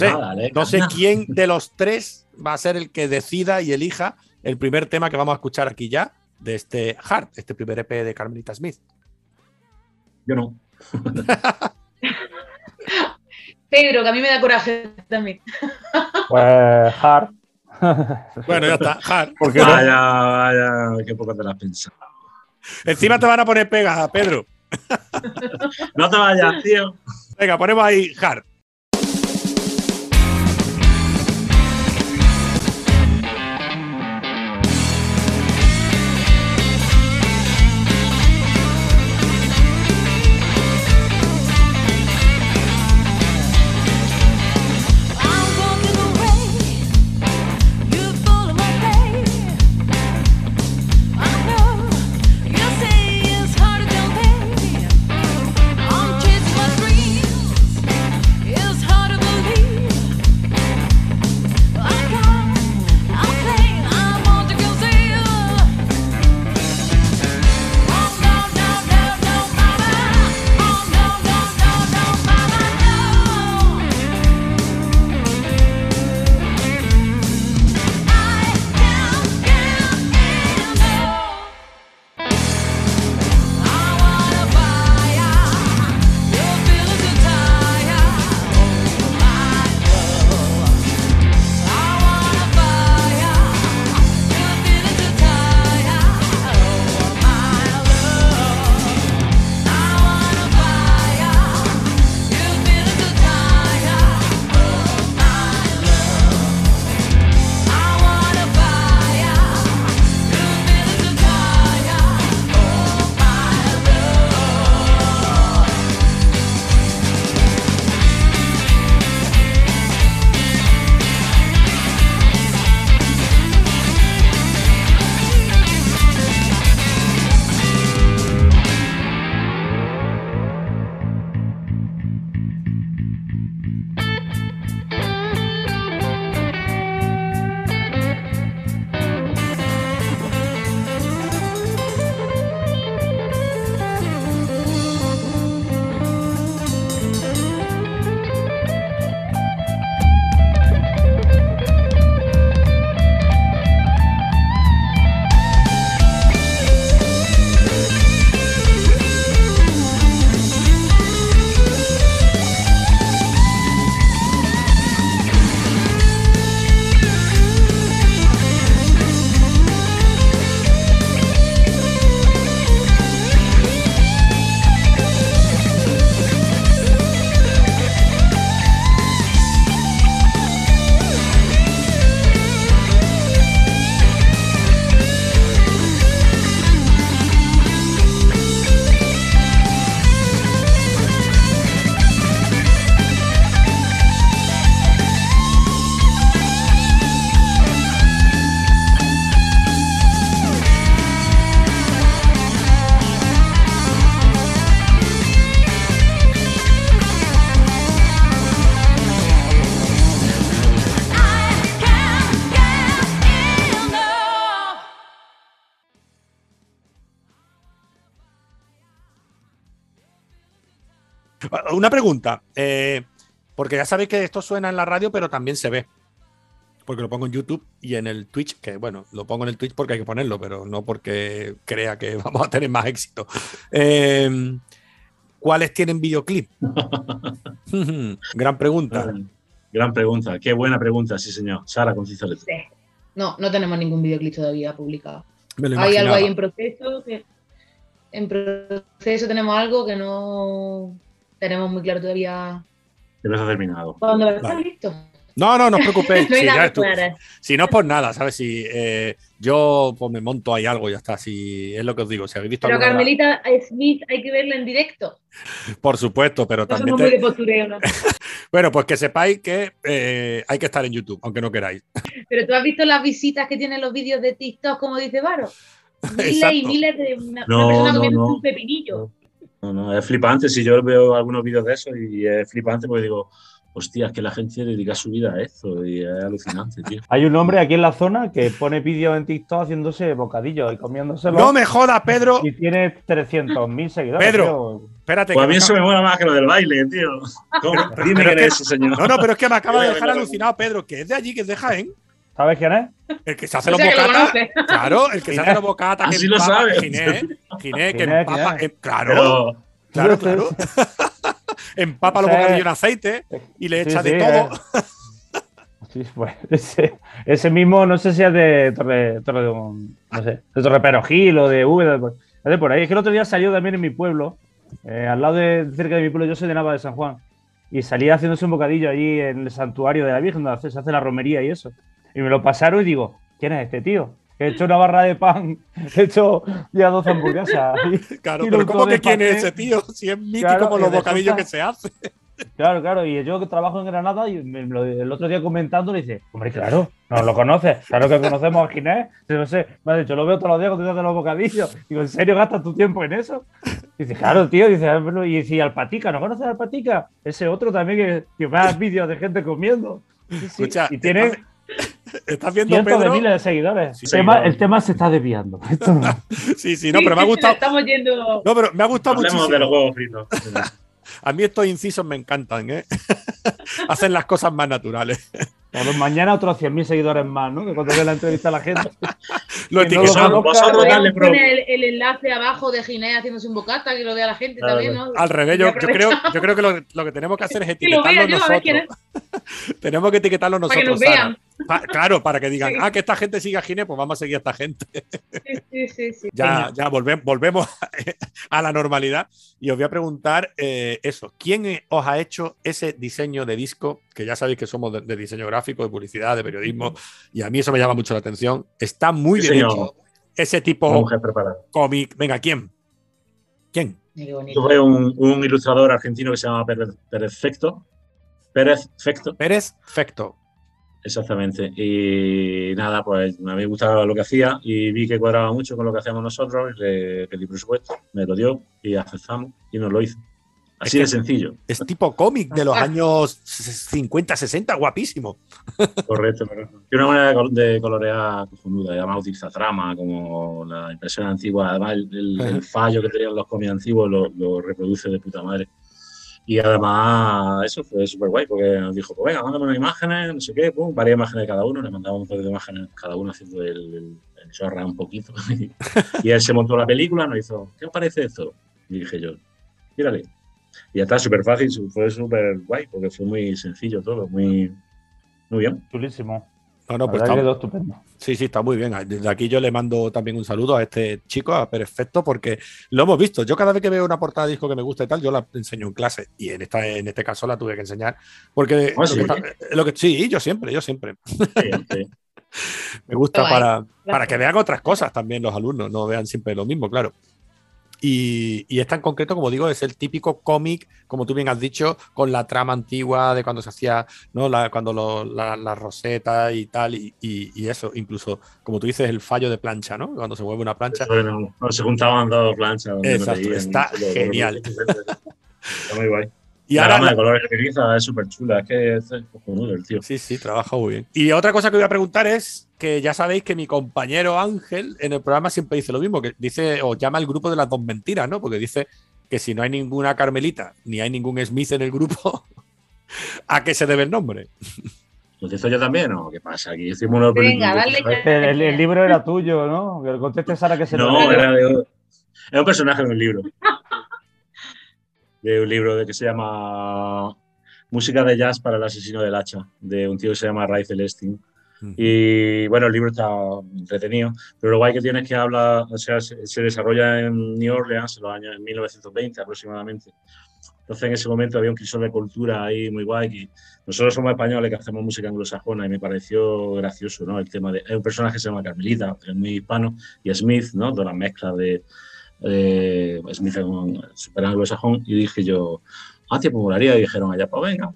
sé quién de los tres va a ser el que decida y elija el primer tema que vamos a escuchar aquí ya de este Hard, este primer EP de Carmelita Smith. Yo no. Pedro, que a mí me da coraje también. Pues Hard. Bueno, ya está, Hard. Vaya, qué poco te la has pensado. Encima te van a poner pegas, Pedro. No te vayas, tío. Venga, ponemos ahí Hard. Una pregunta, porque ya sabéis que esto suena en la radio, pero también se ve, porque lo pongo en YouTube y en el Twitch, que bueno, lo pongo en el Twitch porque hay que ponerlo, pero no porque crea que vamos a tener más éxito. ¿Cuáles tienen videoclip? Gran pregunta. Gran pregunta, qué buena pregunta, sí señor. Sara, concisa letra. Sí. No, no tenemos ningún videoclip todavía publicado. Hay algo ahí en proceso, que en proceso tenemos algo que no... Tenemos muy claro todavía. Que no se ha terminado. Cuando lo estás listo. No, no, no os preocupéis. No hay nada claro. Si no es por nada, ¿sabes? Si yo pues, me monto ahí algo y ya está. Si es lo que os digo. Si habéis visto. Pero Carmelita Smith hay que verla en directo. Por supuesto, pero no también. Somos muy de postureo, ¿no? Bueno, pues que sepáis que hay que estar en YouTube, aunque no queráis. Pero tú has visto las visitas que tienen los vídeos de TikTok, como dice Varo. Miles y miles de una persona comiendo un pepinillo. No. No, no, es flipante. Si yo veo algunos vídeos de eso y es flipante porque digo, hostia, es que la gente dedica su vida a esto y es alucinante, tío. Hay un hombre aquí en la zona que pone vídeos en TikTok haciéndose bocadillos y comiéndoselos. ¡No me jodas, Pedro! Y tiene 300.000 seguidores. Pedro, tío. Espérate. Pues a mí eso me mola más que lo del baile, tío. Dime quién es ese señor. No, no, pero es que me acaba de dejar alucinado, Pedro, que es de allí, que es de Jaén. ¿Sabes quién es? El que se hace los bocatas. Claro, el que se hace los bocatas. Así lo sabe. Ginés, que empapa. Claro, claro, claro. Empapa los bocatas en aceite y le echa de todo. Sí, pues ese mismo, no sé si es de Torreperogil o de Úbeda. Es de por ahí. Es que el otro día salió también en mi pueblo, al lado de cerca de mi pueblo, yo soy de Nava de San Juan, y salía haciéndose un bocadillo allí en el santuario de la Virgen, donde se hace la romería y eso. Y me lo pasaron y digo, ¿quién es este tío? Que he hecho una barra de pan, he hecho ya 2 hamburguesas. Claro, pero ¿cómo que quién es ese tío? Si es mítico, claro, como los bocadillos que se hace. Claro, claro, y yo que trabajo en Granada, y el otro día comentando le dice, hombre, claro, no lo conoces, claro que conocemos a Ginés, no sé, me has dicho, lo veo todos los días cuando te haces los bocadillos. Digo, ¿en serio gastas tu tiempo en eso? Y dice, claro, tío, dice, y si Alpatica, ¿no conoces a Alpatica? Ese otro también que me hace vídeos de gente comiendo. Sí, escucha, y tiene... ¿Estás viendo, Pedro? Cientos de miles de seguidores. Sí, el tema se está desviando. Esto no. sí, no, pero me ha gustado. Estamos yendo... No, pero me ha gustado muchísimo. Hablemos de los huevos fritos. A mí estos incisos me encantan, ¿eh? Hacen las cosas más naturales. Pero mañana otros 100.000 seguidores más, ¿no? Que cuando vea la entrevista a la gente. Lo etiquetamos. No vosotros darle pro. El enlace abajo de Ginés haciéndose un bocata, que lo vea la gente también, ¿no? Al revés, yo creo que lo que tenemos que hacer es etiquetarlo nosotros. Tenemos que etiquetarlo nosotros. Para que nos vean. Claro, para que digan, que esta gente siga a Ginés, pues vamos a seguir a esta gente. Sí. Ya volvemos a la normalidad. Y os voy a preguntar eso. ¿Quién os ha hecho ese diseño de disco? Que ya sabéis que somos de diseño gráfico, de publicidad, de periodismo. Y a mí eso me llama mucho la atención. Está muy bien hecho. Ese tipo cómic. Venga, ¿Quién? Tuve un ilustrador argentino que se llama Pérez Fecto. Exactamente. Y nada, pues a mí me gustaba lo que hacía y vi que cuadraba mucho con lo que hacíamos nosotros y pedí presupuesto, me lo dio y aceptamos y nos lo hizo. Así de sencillo. Es tipo cómic de los años 50, 60, guapísimo. Correcto, correcto. Tiene una manera de colorear cojonuda. Además utiliza trama, como la impresión antigua. Además, el fallo que tenían los cómics antiguos lo reproduce de puta madre. Y además, eso fue súper guay, porque nos dijo, pues venga, mándame unas imágenes, no sé qué, pum, varias imágenes de cada uno, le mandábamos un par de imágenes cada uno haciendo el chorra un poquito. Y él se montó la película, nos hizo, ¿qué os parece esto? Y dije yo, mírale. Y ya está, súper fácil, fue súper guay, porque fue muy sencillo todo, muy bien. Chulísimo. No, pues está estupendo. Sí, sí, está muy bien. Desde aquí yo le mando también un saludo a este chico, a Perfecto, porque lo hemos visto. Yo cada vez que veo una portada de disco que me gusta y tal, yo la enseño en clase. Y en este caso la tuve que enseñar. Porque bueno, sí, yo siempre. Sí. Me gusta para que vean otras cosas también los alumnos, no vean siempre lo mismo, claro. Y es tan concreto, como digo, es el típico cómic, como tú bien has dicho, con la trama antigua de cuando se hacía, ¿no? Las rosetas y tal, y eso, incluso, como tú dices, el fallo de plancha, ¿no? Cuando se mueve una plancha. Bueno, no, se juntaban dos planchas. Exacto, está genial. Está muy guay. Y la gama de colores que utiliza es súper chula, es que es cojonudo el tío. Sí, trabaja muy bien. Y otra cosa que voy a preguntar es que ya sabéis que mi compañero Ángel en el programa siempre dice lo mismo, que dice o llama al grupo de las dos mentiras, ¿no? Porque dice que si no hay ninguna Carmelita ni hay ningún Smith en el grupo, ¿a qué se debe el nombre? ¿Pues eso yo también o qué pasa? Aquí hicimos una venga, dale. El libro era tuyo, ¿no? Que conteste Sara que se lo no, era de... Es un personaje de un libro. De un libro que se llama Música de Jazz para el Asesino del Hacha, de un tío que se llama Ray Celestine. Y bueno, el libro está entretenido, pero lo guay que tiene es que habla, o sea, se desarrolla en New Orleans en los años 1920 aproximadamente. Entonces en ese momento había un crisol de cultura ahí muy guay. Y nosotros somos españoles que hacemos música anglosajona y me pareció gracioso, ¿no? El tema de. Hay un personaje que se llama Carmelita, que es muy hispano, y Smith, ¿no? Toda la mezcla de. Smith es un super anglosajón y dije yo, te molaría y dijeron allá, pues venga.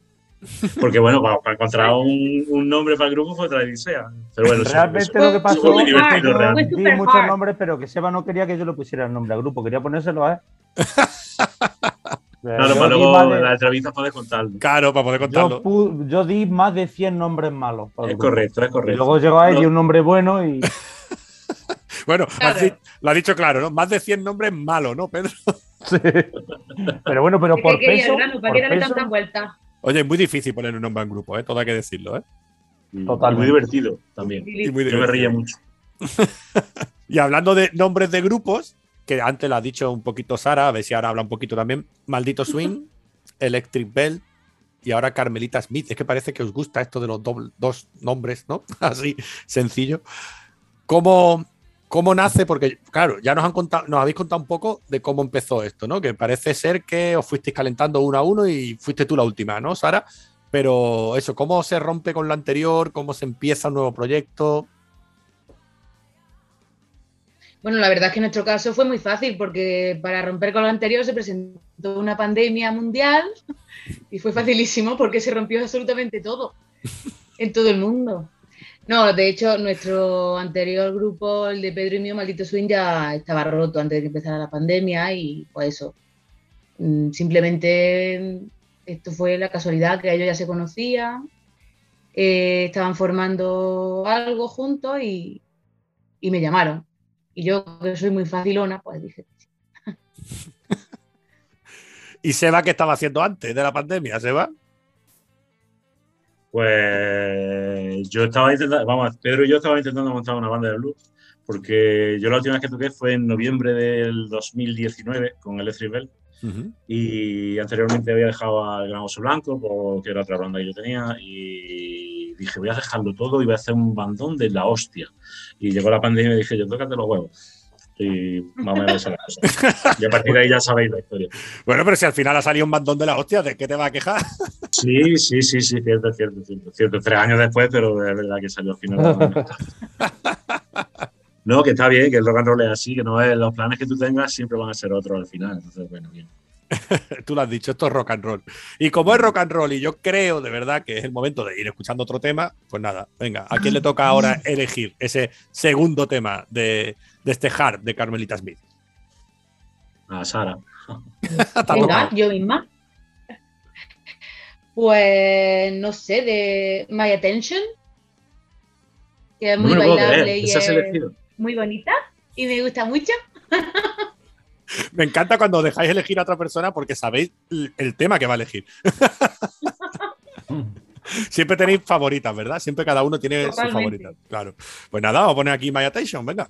Porque bueno, para encontrar un nombre para el grupo fue otra odisea. Pero bueno, realmente lo que pasó fue muy divertido. Realmente. Sí, muchos nombres, pero que Seba no quería que yo le pusiera el nombre al grupo, quería ponérselo a él. Claro, para luego la entrevista poder contarlo. Claro, para poder contarlo. Yo di más de 100 nombres malos. Es correcto, es correcto. Y luego llegó a él y un nombre bueno y... Bueno, claro. Así, lo ha dicho claro, ¿no? Más de 100 nombres malos, ¿no, Pedro? Sí. Pero bueno, pero por peso... ¿Para qué darle tanta vuelta? Oye, es muy difícil poner un nombre en grupo, ¿eh? Todo hay que decirlo, ¿eh? Total. Muy divertido también. Y muy divertido. Yo me reía mucho. Y hablando de nombres de grupos, que antes lo ha dicho un poquito Sara, a ver si ahora habla un poquito también, Maldito Swing, Electric Bell y ahora Carmelita Smith. Es que parece que os gusta esto de los dos nombres, ¿no? Así, sencillo. ¿Cómo nace? Porque, claro, ya nos habéis contado un poco de cómo empezó esto, ¿no? Que parece ser que os fuisteis calentando uno a uno y fuiste tú la última, ¿no, Sara? Pero eso, ¿cómo se rompe con lo anterior? ¿Cómo se empieza un nuevo proyecto? Bueno, la verdad es que en nuestro caso fue muy fácil porque para romper con lo anterior se presentó una pandemia mundial y fue facilísimo porque se rompió absolutamente todo, en todo el mundo. No, de hecho, nuestro anterior grupo, el de Pedro y mío, Maldito Swing, ya estaba roto antes de que empezara la pandemia y pues eso, simplemente esto fue la casualidad que ellos ya se conocían, estaban formando algo juntos y me llamaron. Y yo, que soy muy facilona, pues dije... ¿Y Seba qué estaba haciendo antes de la pandemia, Seba? Pues yo estaba intentando, Pedro y yo estábamos intentando montar una banda de blues, porque yo la última vez que toqué fue en noviembre del 2019 con Electric Bell, y anteriormente había dejado al Gran Oso Blanco, porque era otra banda que yo tenía, y dije voy a dejarlo todo y voy a hacer un bandón de la hostia. Y llegó la pandemia y me dije yo, tócate los huevos. Y más o menos esa cosa. Y a partir de ahí ya sabéis la historia. Bueno, pero si al final ha salido un bandón de la hostia, ¿de qué te vas a quejar? Sí, cierto. 3 años después, pero es verdad que salió al final. No, que está bien, que el rock and roll es así, que no es, los planes que tú tengas siempre van a ser otros al final. Entonces, bueno, bien. Tú lo has dicho, esto es rock and roll. Y como es rock and roll y yo creo de verdad que es el momento de ir escuchando otro tema, pues nada, venga, ¿a quién le toca ahora elegir ese segundo tema de este Hard de Carmelita Smith? A Sara. Venga, yo misma. Pues no sé, de My Attention, que es muy bailable y es muy bonita y me gusta mucho. Me encanta cuando dejáis elegir a otra persona porque sabéis el tema que va a elegir. Siempre tenéis favoritas, ¿verdad? Siempre cada uno tiene sus favoritas. Claro. Pues nada, vamos a poner aquí My Attention, venga.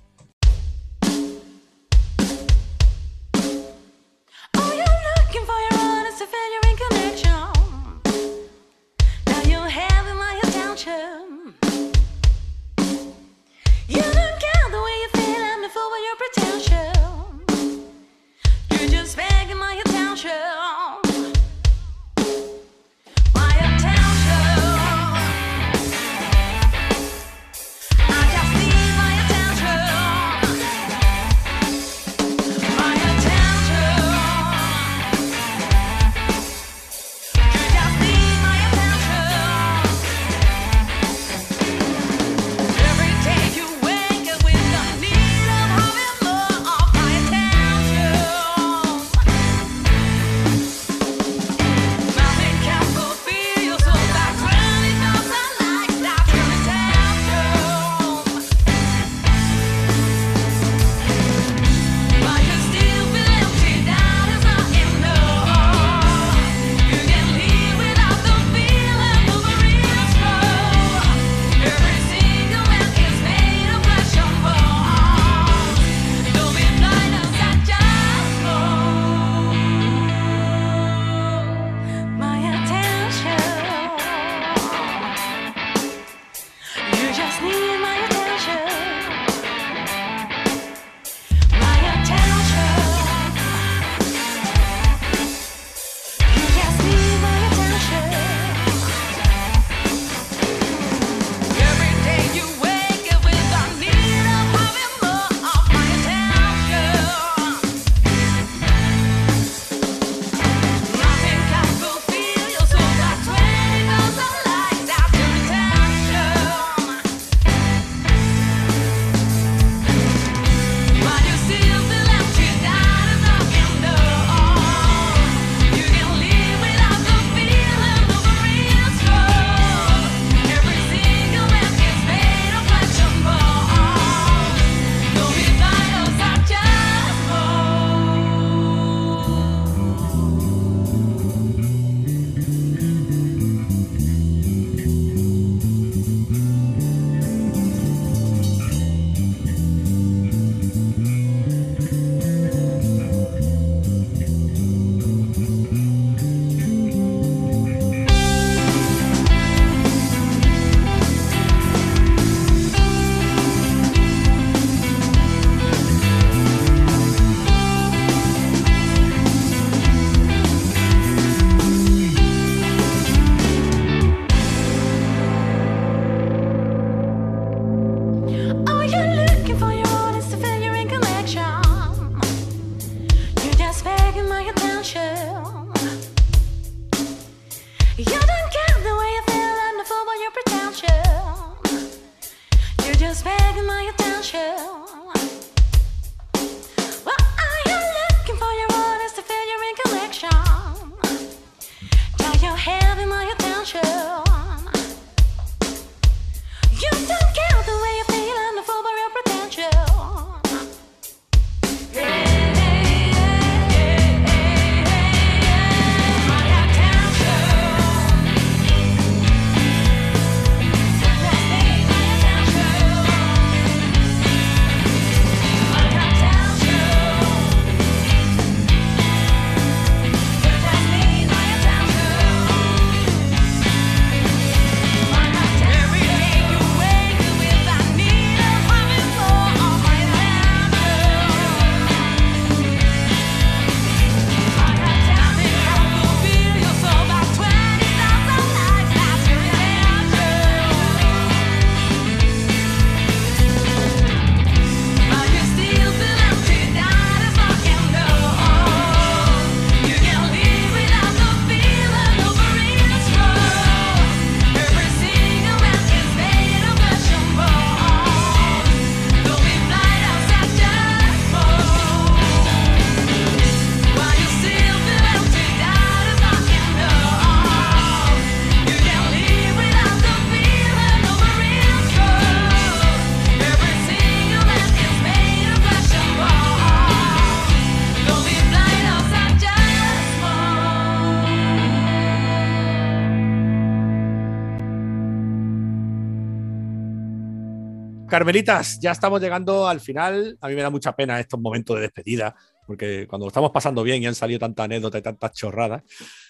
Carmelitas, ya estamos llegando al final. A mí me da mucha pena estos momentos de despedida, porque cuando lo estamos pasando bien y han salido tanta anécdota y tantas chorradas,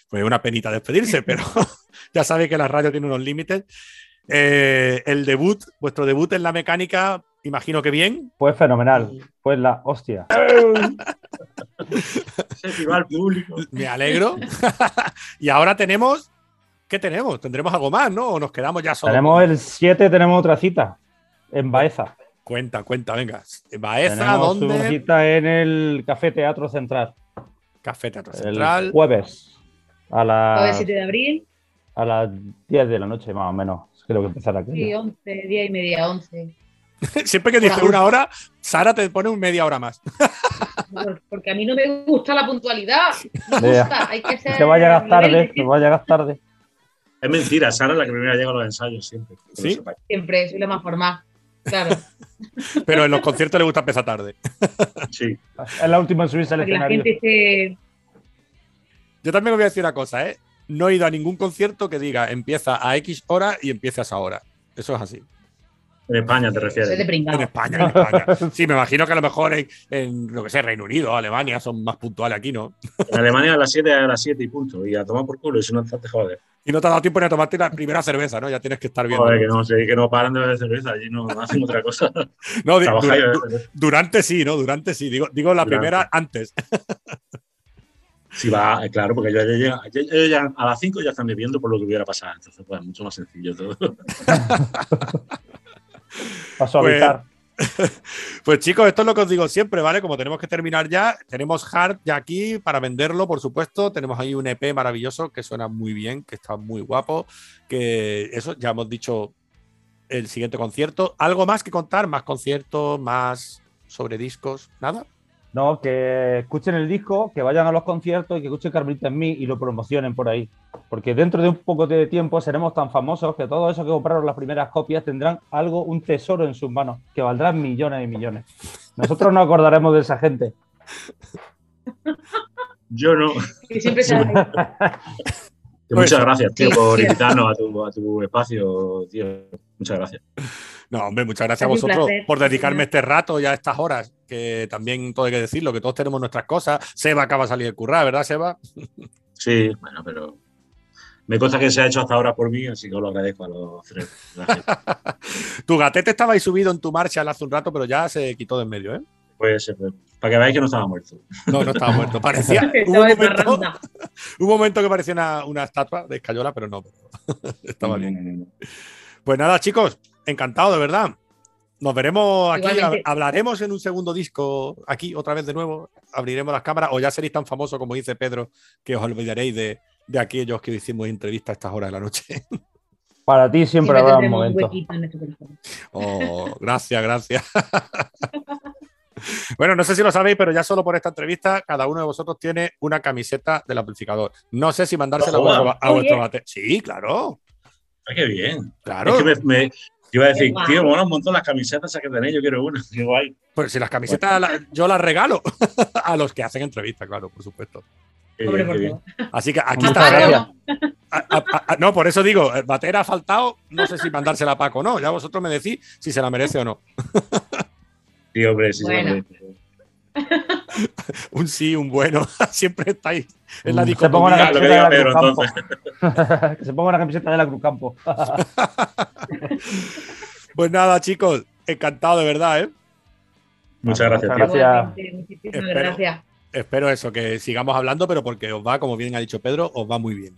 pues es una penita despedirse, pero ya sabéis que la radio tiene unos límites. El debut, vuestro debut en la mecánica, imagino que bien. Pues fenomenal, pues la hostia. Festival público. Me alegro. Y ahora tenemos, ¿qué tenemos? Tendremos algo más, ¿no? O nos quedamos ya solos. Tenemos el 7, tenemos otra cita en Baeza. Cuenta, venga. Baeza, tenemos ¿dónde? Una cita en el Café Teatro Central. Café Teatro Central. El jueves. A las... Jueves 7 de abril. A las 10 de la noche, más o menos. Creo que empezará aquí. Sí, 11, 10 y media, 11. Siempre que dices una hora, Sara te pone un media hora más. Porque a mí no me gusta la puntualidad. No me gusta. Hay que ser... Que vaya tarde, que vaya tarde. Es mentira, Sara es la que primero llega a los ensayos siempre. ¿Sí? Siempre, soy la más formal. Claro. Pero en los conciertos le gusta empezar tarde. Sí. Es la última en subirse al escenario. Yo también os voy a decir una cosa, ¿eh? No he ido a ningún concierto que diga empieza a X hora y empiezas ahora. Eso es así. En España te refieres. En España. Sí, me imagino que a lo mejor en lo que sea, Reino Unido, Alemania, son más puntuales aquí, ¿no? En Alemania a las 7 y punto. Y a tomar por culo, y si no te joder. Y no te ha dado tiempo ni a tomarte la primera cerveza, ¿no? Ya tienes que estar viendo. Joder, que no paran de beber cerveza, allí no hacen otra cosa. No, durante sí, ¿no? Durante sí. Digo la durante. Primera antes. Sí, va, claro, porque ellos ya a las 5 ya están bebiendo por lo que hubiera pasado. Entonces, pues, mucho más sencillo todo. Paso a evitar. Pues chicos, esto es lo que os digo siempre, ¿vale? Como tenemos que terminar ya, tenemos Hard ya aquí para venderlo, por supuesto. Tenemos ahí un EP maravilloso que suena muy bien, que está muy guapo. Que eso, ya hemos dicho el siguiente concierto. ¿Algo más que contar? ¿Más conciertos? ¿Más sobre discos? ¿Nada? No, que escuchen el disco, que vayan a los conciertos y que escuchen Carmelita Smith y lo promocionen por ahí. Porque dentro de un poco de tiempo seremos tan famosos que todos esos que compraron las primeras copias tendrán algo, un tesoro en sus manos, que valdrán millones y millones. Nosotros nos acordaremos de esa gente. Yo no. Que siempre sale. Muchas gracias, tío, por invitarnos a tu espacio, tío. Muchas gracias. No, hombre, muchas gracias a vosotros por dedicarme este rato y a estas horas, que también todo hay que decirlo, que todos tenemos nuestras cosas. Seba acaba de salir de currar, ¿verdad, Seba? Sí, bueno, pero me consta que se ha hecho hasta ahora por mí, así que os lo agradezco a los tres. Tu gatete estaba ahí subido en tu marcha hace un rato, pero ya se quitó de en medio, ¿eh? Pues se fue. Para que veáis que no estaba muerto. No estaba muerto. Parecía un momento que parecía una estatua de escayola, pero no. Estaba bien. Pues nada, chicos, encantado, de verdad. Nos veremos aquí, hablaremos en un segundo disco aquí otra vez de nuevo, abriremos las cámaras o ya seréis tan famosos como dice Pedro que os olvidaréis de aquellos que hicimos entrevistas a estas horas de la noche. Para ti siempre habrá un momento. Oh, gracias. Bueno, no sé si lo sabéis, pero ya solo por esta entrevista cada uno de vosotros tiene una camiseta del amplificador. No sé si mandársela a vuestro bate. Sí, claro. Ah, qué bien. Claro. Es que me... Yo iba a decir, tío, bueno, un montón las camisetas que tenéis, yo quiero una. Guay. Pero si las camisetas yo las regalo a los que hacen entrevistas, claro, por supuesto. Bien. Así que aquí está. No, por eso digo, el batera ha faltado, no sé si mandársela a Paco o no. Ya vosotros me decís si se la merece o no. Sí, hombre, sí, bueno. Se la merece. Un sí, un bueno. Siempre estáis en la discoteca. Que se ponga la camiseta de la Cruz Campo. Pues nada, chicos, encantado de verdad, ¿eh? Muchas gracias. Espero eso, que sigamos hablando, pero porque os va, como bien ha dicho Pedro, os va muy bien.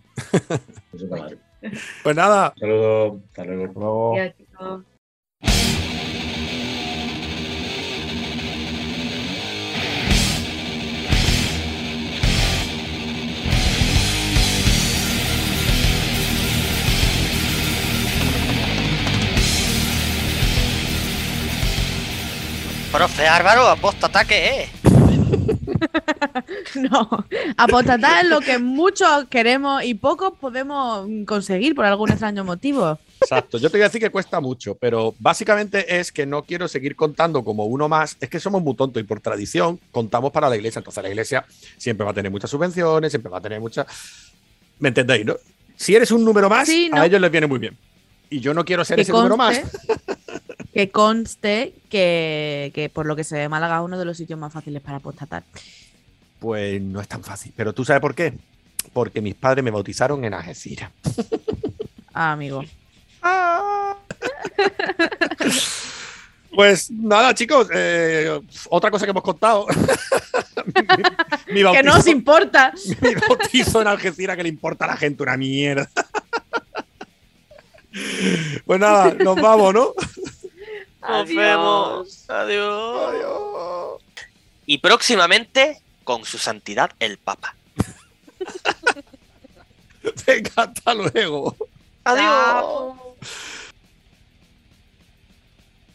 Pues nada. Saludos. Hasta luego. Adiós, chicos. Profe Álvaro, apóstata, ¿qué es? No, apóstata es lo que muchos queremos y pocos podemos conseguir por algún extraño motivo. Exacto, yo te voy a decir que cuesta mucho, pero básicamente es que no quiero seguir contando como uno más, es que somos muy tontos y por tradición contamos para la iglesia, entonces la iglesia siempre va a tener muchas subvenciones, siempre va a tener muchas... ¿Me entendéis, no? Si eres un número más, sí, no. A ellos les viene muy bien. Y yo no quiero ser ese número más. Que conste que por lo que se ve Málaga es uno de los sitios más fáciles para apostatar. Pues no es tan fácil. ¿Pero tú sabes por qué? Porque mis padres me bautizaron en Algeciras. Ah, amigo. Ah. Pues nada, chicos, otra cosa que hemos contado. Que no os importa. Mi bautizo en Algeciras, que le importa a la gente una mierda. Pues nada, nos vamos, ¿no? Nos vemos. Adiós. Adiós. Y próximamente, con su santidad, el Papa. Venga, hasta luego. Adiós.